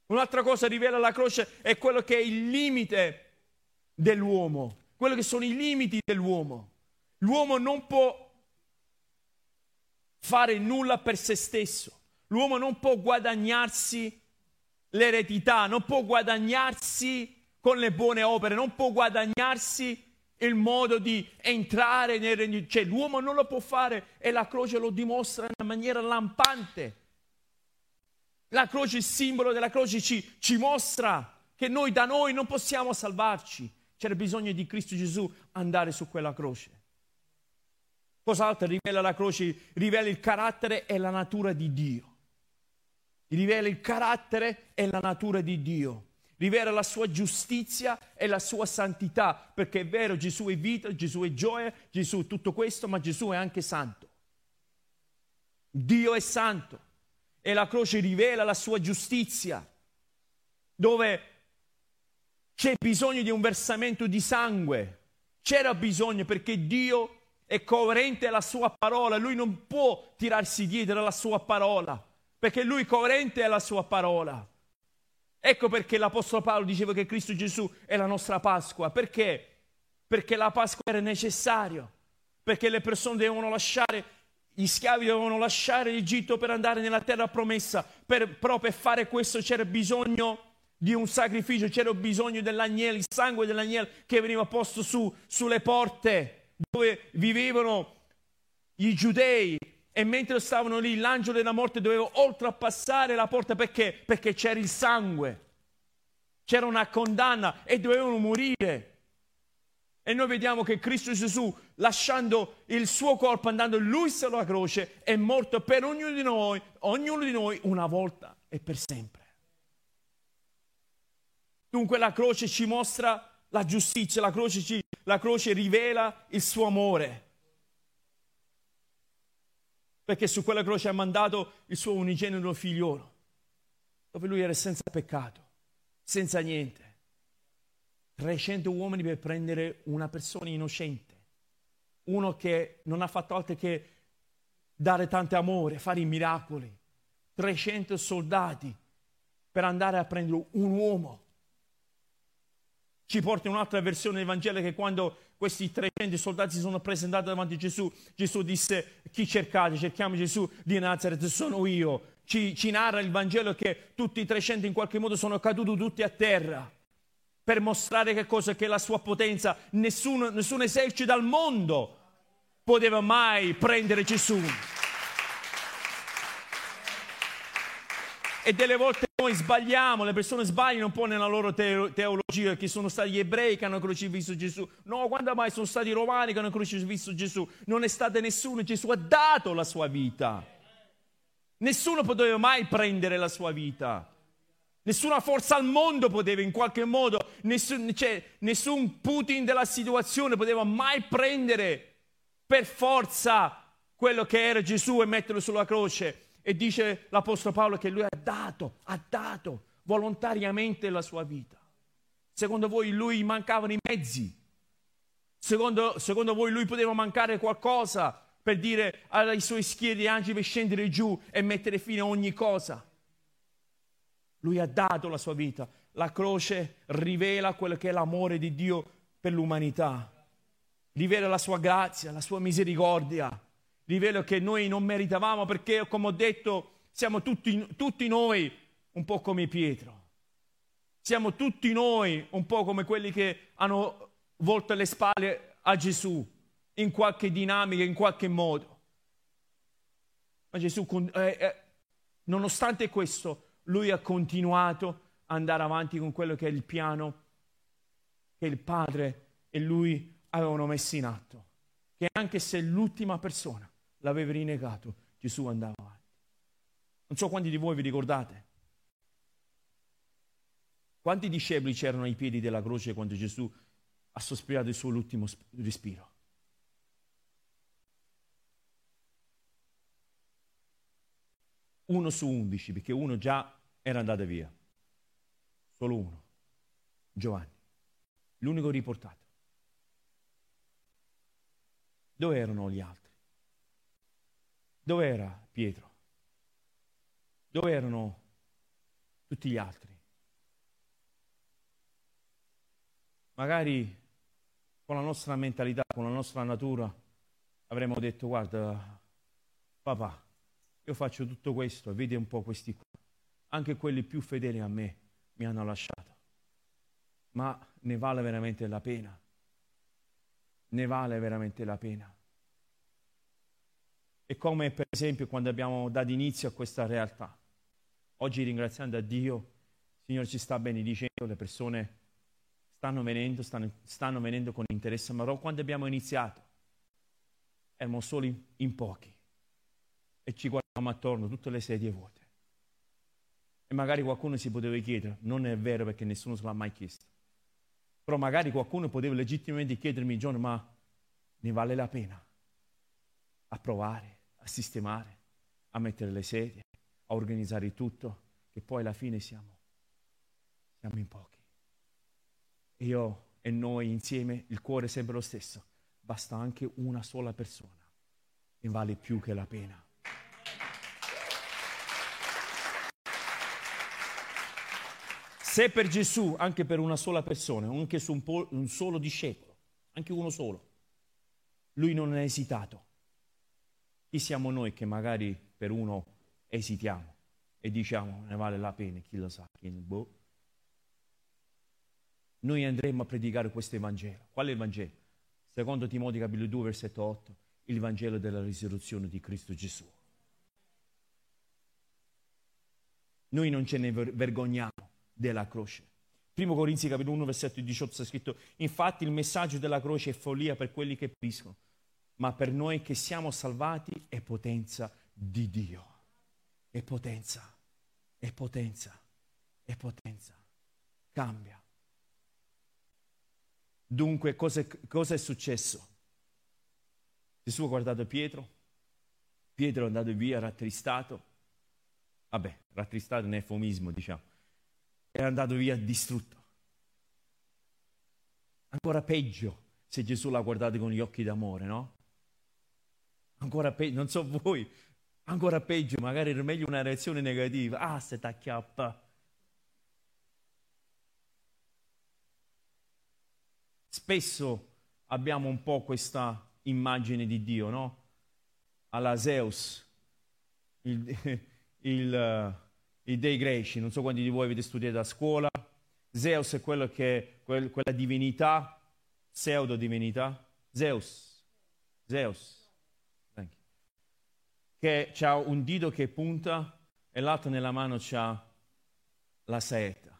Un'altra cosa rivela la croce è quello che è il limite dell'uomo, quello che sono i limiti dell'uomo. L'uomo non può fare nulla per se stesso. L'uomo non può guadagnarsi l'eredità, non può guadagnarsi con le buone opere, non può guadagnarsi il modo di entrare nel regno. Cioè l'uomo non lo può fare, e la croce lo dimostra in maniera lampante. La croce, il simbolo della croce ci, ci mostra che noi da noi non possiamo salvarci. C'era bisogno di Cristo Gesù andare su quella croce. Cos'altro rivela la croce? Rivela il carattere e la natura di Dio. Rivela il carattere e la natura di Dio. rivela la sua giustizia e la sua santità, perché è vero, Gesù è vita, Gesù è gioia, Gesù è tutto questo, ma Gesù è anche santo. Dio è santo e la croce rivela la sua giustizia, dove c'è bisogno di un versamento di sangue. C'era bisogno perché Dio è coerente alla sua parola, lui non può tirarsi dietro alla sua parola, perché lui è coerente alla sua parola. Ecco perché l'Apostolo Paolo diceva che Cristo Gesù è la nostra Pasqua. Perché? Perché la Pasqua era necessaria, perché le persone devono lasciare, gli schiavi devono lasciare l'Egitto per andare nella terra promessa. Per, però per fare questo c'era bisogno di un sacrificio, c'era bisogno dell'agnello, il sangue dell'agnello che veniva posto su, sulle porte dove vivevano i giudei. E mentre stavano lì, l'angelo della morte doveva oltrepassare la porta. Perché? Perché c'era il sangue, c'era una condanna e dovevano morire. E noi vediamo che Cristo Gesù, lasciando il suo corpo, andando lui sulla croce, è morto per ognuno di noi, ognuno di noi una volta e per sempre. Dunque la croce ci mostra la giustizia, la croce, ci, la croce rivela il suo amore. Perché su quella croce ha mandato il suo unigenito figliolo, dove lui era senza peccato, senza niente. trecento uomini per prendere una persona innocente, uno che non ha fatto altro che dare tanto amore, fare i miracoli. trecento soldati per andare a prendere un uomo. Ci porta un'altra versione del Vangelo che quando questi trecento soldati si sono presentati davanti a Gesù, Gesù disse: chi cercate? Cerchiamo Gesù di Nazareth, sono io. Ci, ci narra il Vangelo che tutti i trecento in qualche modo sono caduti tutti a terra per mostrare che cosa? Che la sua potenza, nessun, nessun esercito al mondo poteva mai prendere Gesù. E delle volte noi sbagliamo, le persone sbagliano un po' nella loro teologia, che sono stati gli ebrei che hanno crocifisso Gesù. No, quando mai sono stati i romani che hanno crocifisso Gesù? Non è stato nessuno, Gesù ha dato la sua vita. Nessuno poteva mai prendere la sua vita. Nessuna forza al mondo poteva in qualche modo, nessun, cioè, nessun Putin della situazione poteva mai prendere per forza quello che era Gesù e metterlo sulla croce. E dice l'Apostolo Paolo che lui ha dato, ha dato volontariamente la sua vita. Secondo voi lui mancavano i mezzi? Secondo, secondo voi lui poteva mancare qualcosa per dire ai suoi schieri angeli per scendere giù e mettere fine a ogni cosa? Lui ha dato la sua vita. La croce rivela quello che è l'amore di Dio per l'umanità. Rivela la sua grazia, la sua misericordia. Rivela che noi non meritavamo perché, come ho detto, siamo tutti, tutti noi un po' come Pietro. Siamo tutti noi un po' come quelli che hanno volto le spalle a Gesù in qualche dinamica, in qualche modo. Ma Gesù, eh, eh, nonostante questo, lui ha continuato ad andare avanti con quello che è il piano che il Padre e lui avevano messo in atto. Che anche se l'ultima persona l'aveva rinnegato, Gesù andava avanti. Non so quanti di voi vi ricordate. Quanti discepoli c'erano ai piedi della croce quando Gesù ha sospirato il suo ultimo respiro? Uno su undici, perché uno già era andato via. Solo uno, Giovanni, l'unico riportato. Dove erano gli altri? Dove era Pietro? Dove erano tutti gli altri? Magari con la nostra mentalità, con la nostra natura, avremmo detto: guarda, papà, io faccio tutto questo, vedi un po' questi qua, anche quelli più fedeli a me mi hanno lasciato, ma ne vale veramente la pena? Ne vale veramente la pena? E come per esempio quando abbiamo dato inizio a questa realtà, oggi ringraziando a Dio, il Signore ci sta benedicendo, le persone stanno venendo, stanno, stanno venendo con interesse, ma quando abbiamo iniziato eravamo solo in, in pochi e ci guardavamo attorno, tutte le sedie vuote. E magari qualcuno si poteva chiedere, non è vero perché nessuno se l'ha mai chiesto. Però magari qualcuno poteva legittimamente chiedermi, John, ma ne vale la pena a provare, a sistemare, a mettere le sedie, a organizzare tutto, che poi alla fine siamo, siamo in pochi. E io e noi insieme, il cuore è sempre lo stesso, basta anche una sola persona e vale più che la pena. Se per Gesù, anche per una sola persona, anche su un, po- un solo discepolo, anche uno solo, lui non ha esitato. Chi siamo noi che magari per uno esitiamo e diciamo ne vale la pena, chi lo sa, chi ne boh. Noi andremo a predicare questo Evangelo. Qual è il Vangelo? Secondo Timoteo capitolo due, versetto otto, il Vangelo della risurrezione di Cristo Gesù. Noi non ce ne vergogniamo della croce. Primo Corinzi capitolo uno, versetto diciotto, sta scritto: infatti il messaggio della croce è follia per quelli che periscono, ma per noi che siamo salvati è potenza di Dio. È potenza, è potenza, è potenza. Cambia. Dunque, cosa è, cosa è successo? Gesù ha guardato Pietro, Pietro è andato via rattristato, vabbè, rattristato è un eufemismo, diciamo, è andato via distrutto. Ancora peggio se Gesù l'ha guardato con gli occhi d'amore, no? Ancora peggio, non so voi, ancora peggio, magari era meglio una reazione negativa, ah, se t'acchiappa. Spesso abbiamo un po' questa immagine di Dio, no? Alla Zeus, il, il, i dei greci, non so quanti di voi avete studiato a scuola. Zeus è quello che, quel, quella divinità, pseudo divinità, Zeus, Zeus, thank you, che ha un dito che punta e l'altro nella mano c'ha la saetta,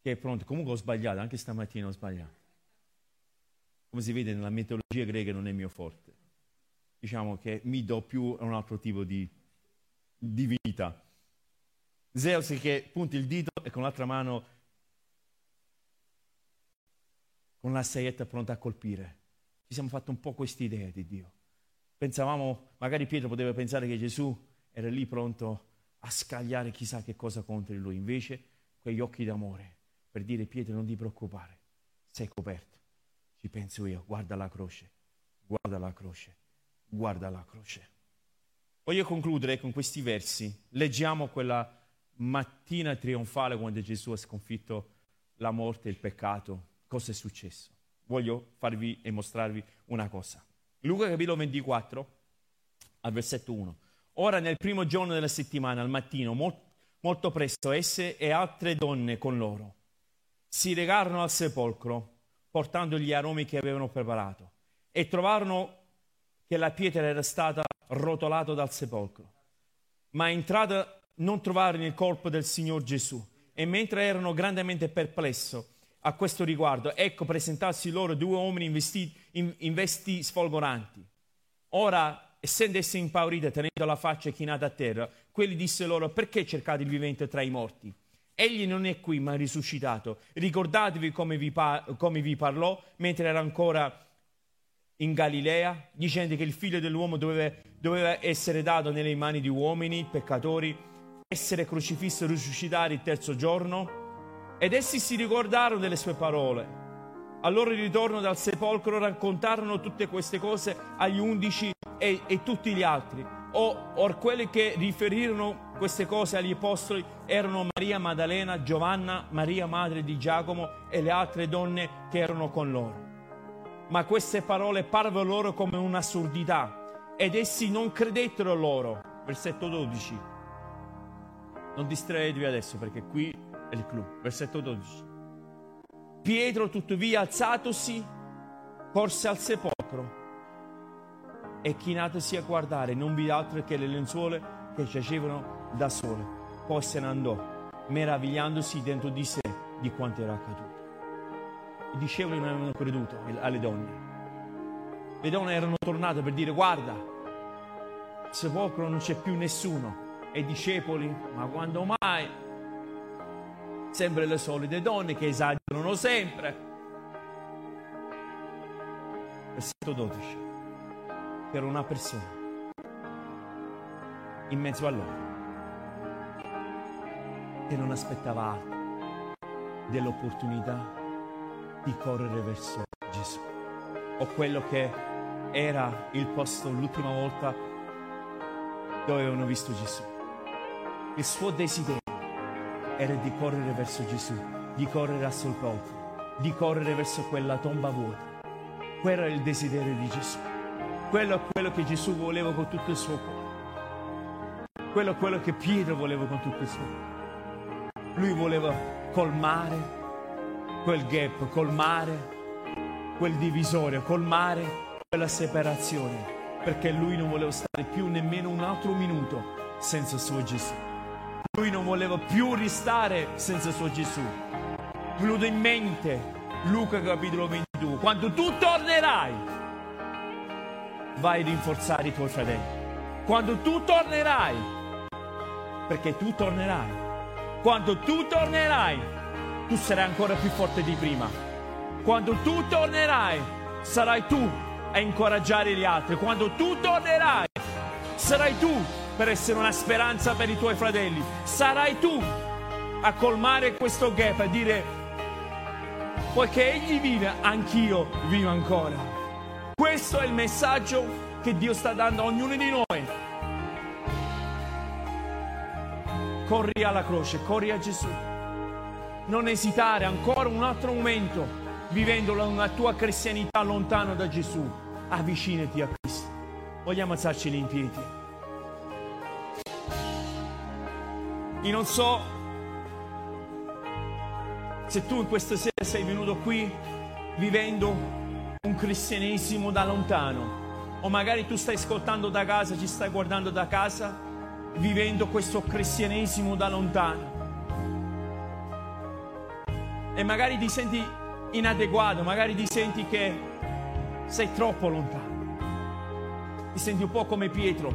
che è pronto. Comunque ho sbagliato, anche stamattina ho sbagliato. Come si vede nella mitologia greca non è mio forte. Diciamo che mi do più a un altro tipo di divinità. Zeus che punta il dito e con l'altra mano con la saietta pronta a colpire. Ci siamo fatti un po' quest'idea di Dio. Pensavamo, magari Pietro poteva pensare che Gesù era lì pronto a scagliare chissà che cosa contro di lui. Invece quegli occhi d'amore per dire: Pietro, non ti preoccupare, sei coperto. Ci penso io, guarda la croce, guarda la croce, guarda la croce. Voglio concludere con questi versi. Leggiamo quella mattina trionfale quando Gesù ha sconfitto la morte e il peccato. Cosa è successo? Voglio farvi e mostrarvi una cosa. Luca capitolo ventiquattro, al versetto uno. Ora nel primo giorno della settimana, al mattino, molto, molto presto, esse e altre donne con loro si recarono al sepolcro, portando gli aromi che avevano preparato, e trovarono che la pietra era stata rotolata dal sepolcro. Ma entrata non trovarono il corpo del Signor Gesù, e mentre erano grandemente perplessi a questo riguardo, ecco presentarsi loro due uomini investiti, in, in vesti sfolgoranti. Ora, essendo essi impauriti, tenendo la faccia chinata a terra, quelli disse loro: perché cercate il vivente tra i morti? Egli non è qui, ma è risuscitato. Ricordatevi come vi, par- come vi parlò mentre era ancora in Galilea, dicendo che il figlio dell'uomo doveva, doveva essere dato nelle mani di uomini, peccatori, essere crocifisso e risuscitare il terzo giorno. Ed essi si ricordarono delle sue parole. Al loro ritorno dal sepolcro raccontarono tutte queste cose agli undici e, e tutti gli altri. O, or quelli che riferirono queste cose agli apostoli erano Maria Maddalena, Giovanna, Maria madre di Giacomo e le altre donne che erano con loro. Ma queste parole parvero loro come un'assurdità ed essi non credettero loro. Versetto dodici. Non distraetevi adesso perché qui è il clou. Versetto dodici. Pietro tuttavia alzatosi corse al sepolcro e chinatosi a guardare, non vide altro che le lenzuole che giacevano da sole, poi se ne andò meravigliandosi dentro di sé di quanto era accaduto. I discepoli non avevano creduto alle donne. Le donne erano tornate per dire: guarda, il sepolcro non c'è più nessuno. E i discepoli: ma quando mai? sempre le solite donne che esagerano sempre. Versetto dodici, c'era una persona in mezzo a loro che non aspettava altro dell'opportunità di correre verso Gesù, o quello che era il posto l'ultima volta dove avevano visto Gesù. Il suo desiderio era di correre verso Gesù, di correre al sepolcro, di correre verso quella tomba vuota. Quello era il desiderio di Gesù, quello è quello che Gesù voleva con tutto il suo cuore, quello è quello che Pietro voleva con tutto il suo cuore. Lui voleva colmare quel gap, colmare quel divisorio, colmare quella separazione, perché lui non voleva stare più nemmeno un altro minuto senza il suo Gesù. Lui non voleva più restare senza il suo Gesù. Lo do in mente Luca capitolo ventidue: quando tu tornerai vai a rinforzare i tuoi fratelli. Quando tu tornerai, perché tu tornerai, quando tu tornerai tu sarai ancora più forte di prima. Quando tu tornerai sarai tu a incoraggiare gli altri. Quando tu tornerai sarai tu per essere una speranza per i tuoi fratelli. Sarai tu a colmare questo gap, a dire: poiché egli vive, anch'io vivo ancora. Questo è il messaggio che Dio sta dando a ognuno di noi. Corri alla croce, corri a Gesù. Non esitare ancora un altro momento vivendo una tua cristianità lontano da Gesù. Avvicinati a Cristo. Vogliamo alzarci in piedi. Io non so se tu in questa sera sei venuto qui vivendo un cristianesimo da lontano, o magari tu stai ascoltando da casa, ci stai guardando da casa, vivendo questo cristianesimo da lontano, e magari ti senti inadeguato, magari ti senti che sei troppo lontano, ti senti un po' come Pietro,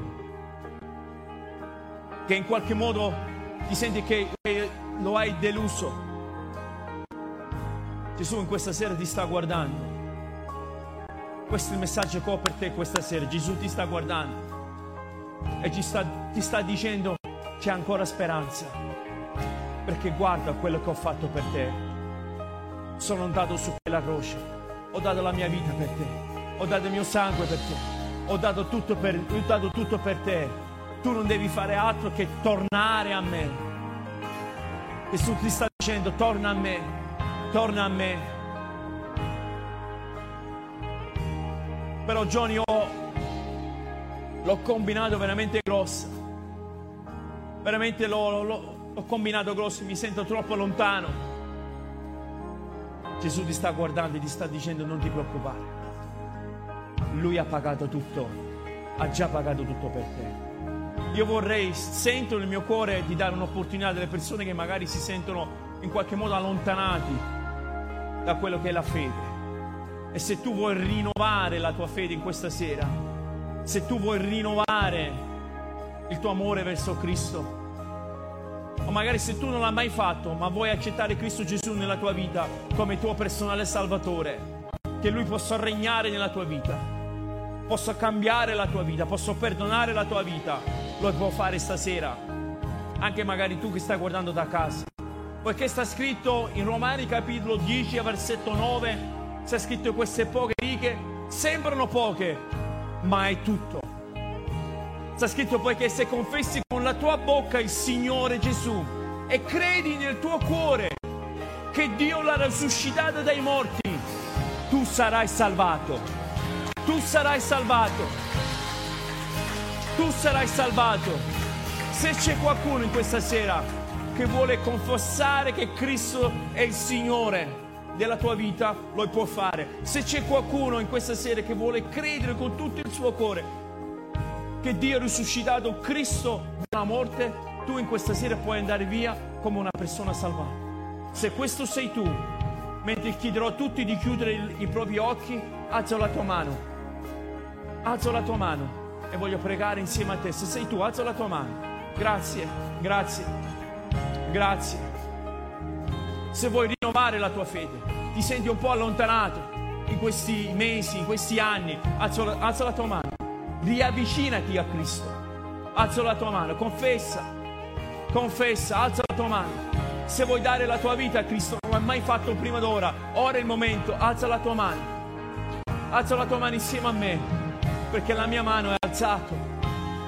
che in qualche modo ti senti che lo hai deluso. Gesù in questa sera ti sta guardando. Questo è il messaggio che ho per te questa sera. Gesù ti sta guardando e ci sta, ti sta dicendo: c'è ancora speranza, perché guarda quello che ho fatto per te. Sono andato su quella croce, ho dato la mia vita per te, ho dato il mio sangue per te, ho dato tutto per, ho dato tutto per te. Tu non devi fare altro che tornare a me. Gesù ti sta dicendo: torna a me, torna a me. Però Johnny, io l'ho combinato veramente grosso, veramente l'ho, l'ho, l'ho combinato grosso, mi sento troppo lontano. Gesù ti sta guardando e ti sta dicendo: non ti preoccupare, lui ha pagato tutto, ha già pagato tutto per te. Io vorrei, sento nel mio cuore di dare un'opportunità alle persone che magari si sentono in qualche modo allontanati da quello che è la fede. E se tu vuoi rinnovare la tua fede in questa sera, se tu vuoi rinnovare il tuo amore verso Cristo, o magari se tu non l'hai mai fatto ma vuoi accettare Cristo Gesù nella tua vita come tuo personale salvatore, che lui possa regnare nella tua vita, possa cambiare la tua vita, possa perdonare la tua vita, lo può fare stasera. Anche magari tu che stai guardando da casa, poiché sta scritto in Romani capitolo dieci versetto nove, sta scritto queste poche righe, sembrano poche ma è tutto. Sta scritto: poiché se confessi con la tua bocca il Signore Gesù e credi nel tuo cuore che Dio l'ha risuscitato dai morti, tu sarai salvato, tu sarai salvato, tu sarai salvato. Se c'è qualcuno in questa sera che vuole confessare che Cristo è il Signore della tua vita, lo può fare. Se c'è qualcuno in questa sera che vuole credere con tutto il suo cuore che Dio ha risuscitato Cristo dalla morte, tu in questa sera puoi andare via come una persona salvata. Se questo sei tu, mentre chiederò a tutti di chiudere i propri occhi, alza la tua mano, alza la tua mano e voglio pregare insieme a te. Se sei tu, alza la tua mano. Grazie, grazie, grazie, se vuoi rinnovare la tua fede, ti senti un po' allontanato in questi mesi, in questi anni, alza, alza la tua mano, riavvicinati a Cristo, alza la tua mano, confessa, confessa, alza la tua mano. Se vuoi dare la tua vita a Cristo, non l'hai mai fatto prima d'ora, ora è il momento, alza la tua mano, alza la tua mano insieme a me, perché la mia mano è alzata.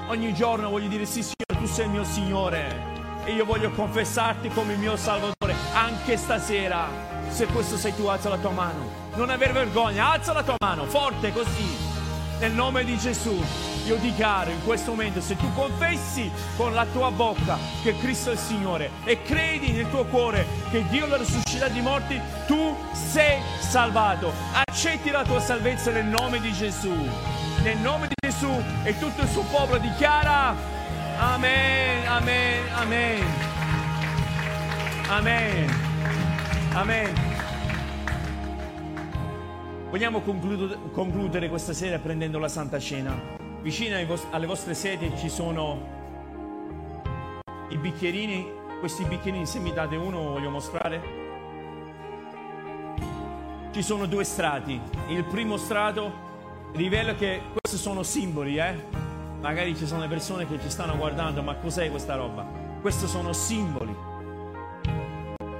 Ogni giorno voglio dire: sì Signore, tu sei il mio Signore e io voglio confessarti come il mio Salvatore. Anche stasera, se questo sei tu, alza la tua mano, non aver vergogna, alza la tua mano, forte così, nel nome di Gesù. Io dichiaro in questo momento, se tu confessi con la tua bocca che Cristo è il Signore e credi nel tuo cuore che Dio lo risusciterà di morti, tu sei salvato. Accetti la tua salvezza nel nome di Gesù, nel nome di Gesù, e tutto il suo popolo dichiara amen, amen, amen, amen, amen. Vogliamo concludere questa sera prendendo la Santa Cena. Vicino alle vostre sedie ci sono i bicchierini. Questi bicchierini, se mi date uno, voglio mostrare. Ci sono due strati. Il primo strato rivela che questi sono simboli, eh? Magari ci sono le persone che ci stanno guardando, ma cos'è questa roba? Questi sono simboli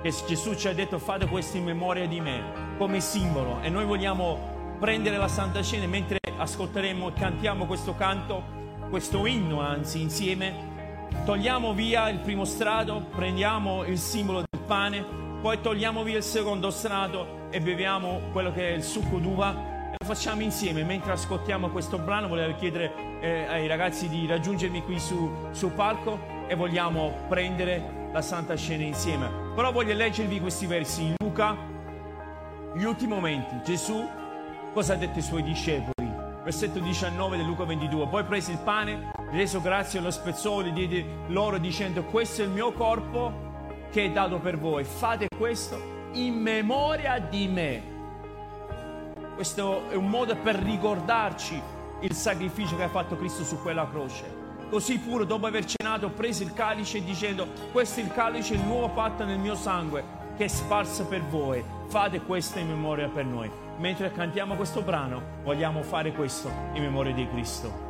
che Gesù ci ha detto: fate questo in memoria di me, come simbolo. E noi vogliamo prendere la Santa Cena mentre ascolteremo e cantiamo questo canto, questo inno anzi, insieme. Togliamo via il primo strato, prendiamo il simbolo del pane, poi togliamo via il secondo strato e beviamo quello che è il succo d'uva, e lo facciamo insieme mentre ascoltiamo questo brano. Volevo chiedere eh, ai ragazzi di raggiungermi qui su, sul palco, e vogliamo prendere la Santa Cena insieme. Però voglio leggervi questi versi in Luca, gli ultimi momenti. Gesù cosa ha detto ai suoi discepoli? Versetto diciannove del Luca ventidue: poi prese il pane, reso grazie, lo spezzò, gli diede loro dicendo: questo è il mio corpo che è dato per voi, fate questo in memoria di me. Questo è un modo per ricordarci il sacrificio che ha fatto Cristo su quella croce. Così pure, dopo aver cenato, prese il calice dicendo: questo è il calice, il nuovo patto nel mio sangue, che è sparso per voi, fate questo in memoria per noi. Mentre cantiamo questo brano, vogliamo fare questo in memoria di Cristo.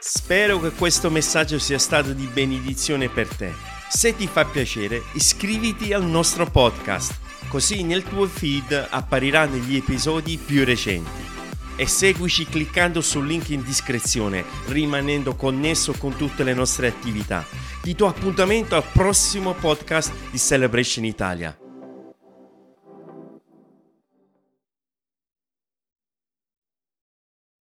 Spero che questo messaggio sia stato di benedizione per te. Se ti fa piacere, iscriviti al nostro podcast, così nel tuo feed appariranno gli episodi più recenti. E seguici cliccando sul link in descrizione, rimanendo connesso con tutte le nostre attività. Ti do appuntamento al prossimo podcast di Celebration Italia.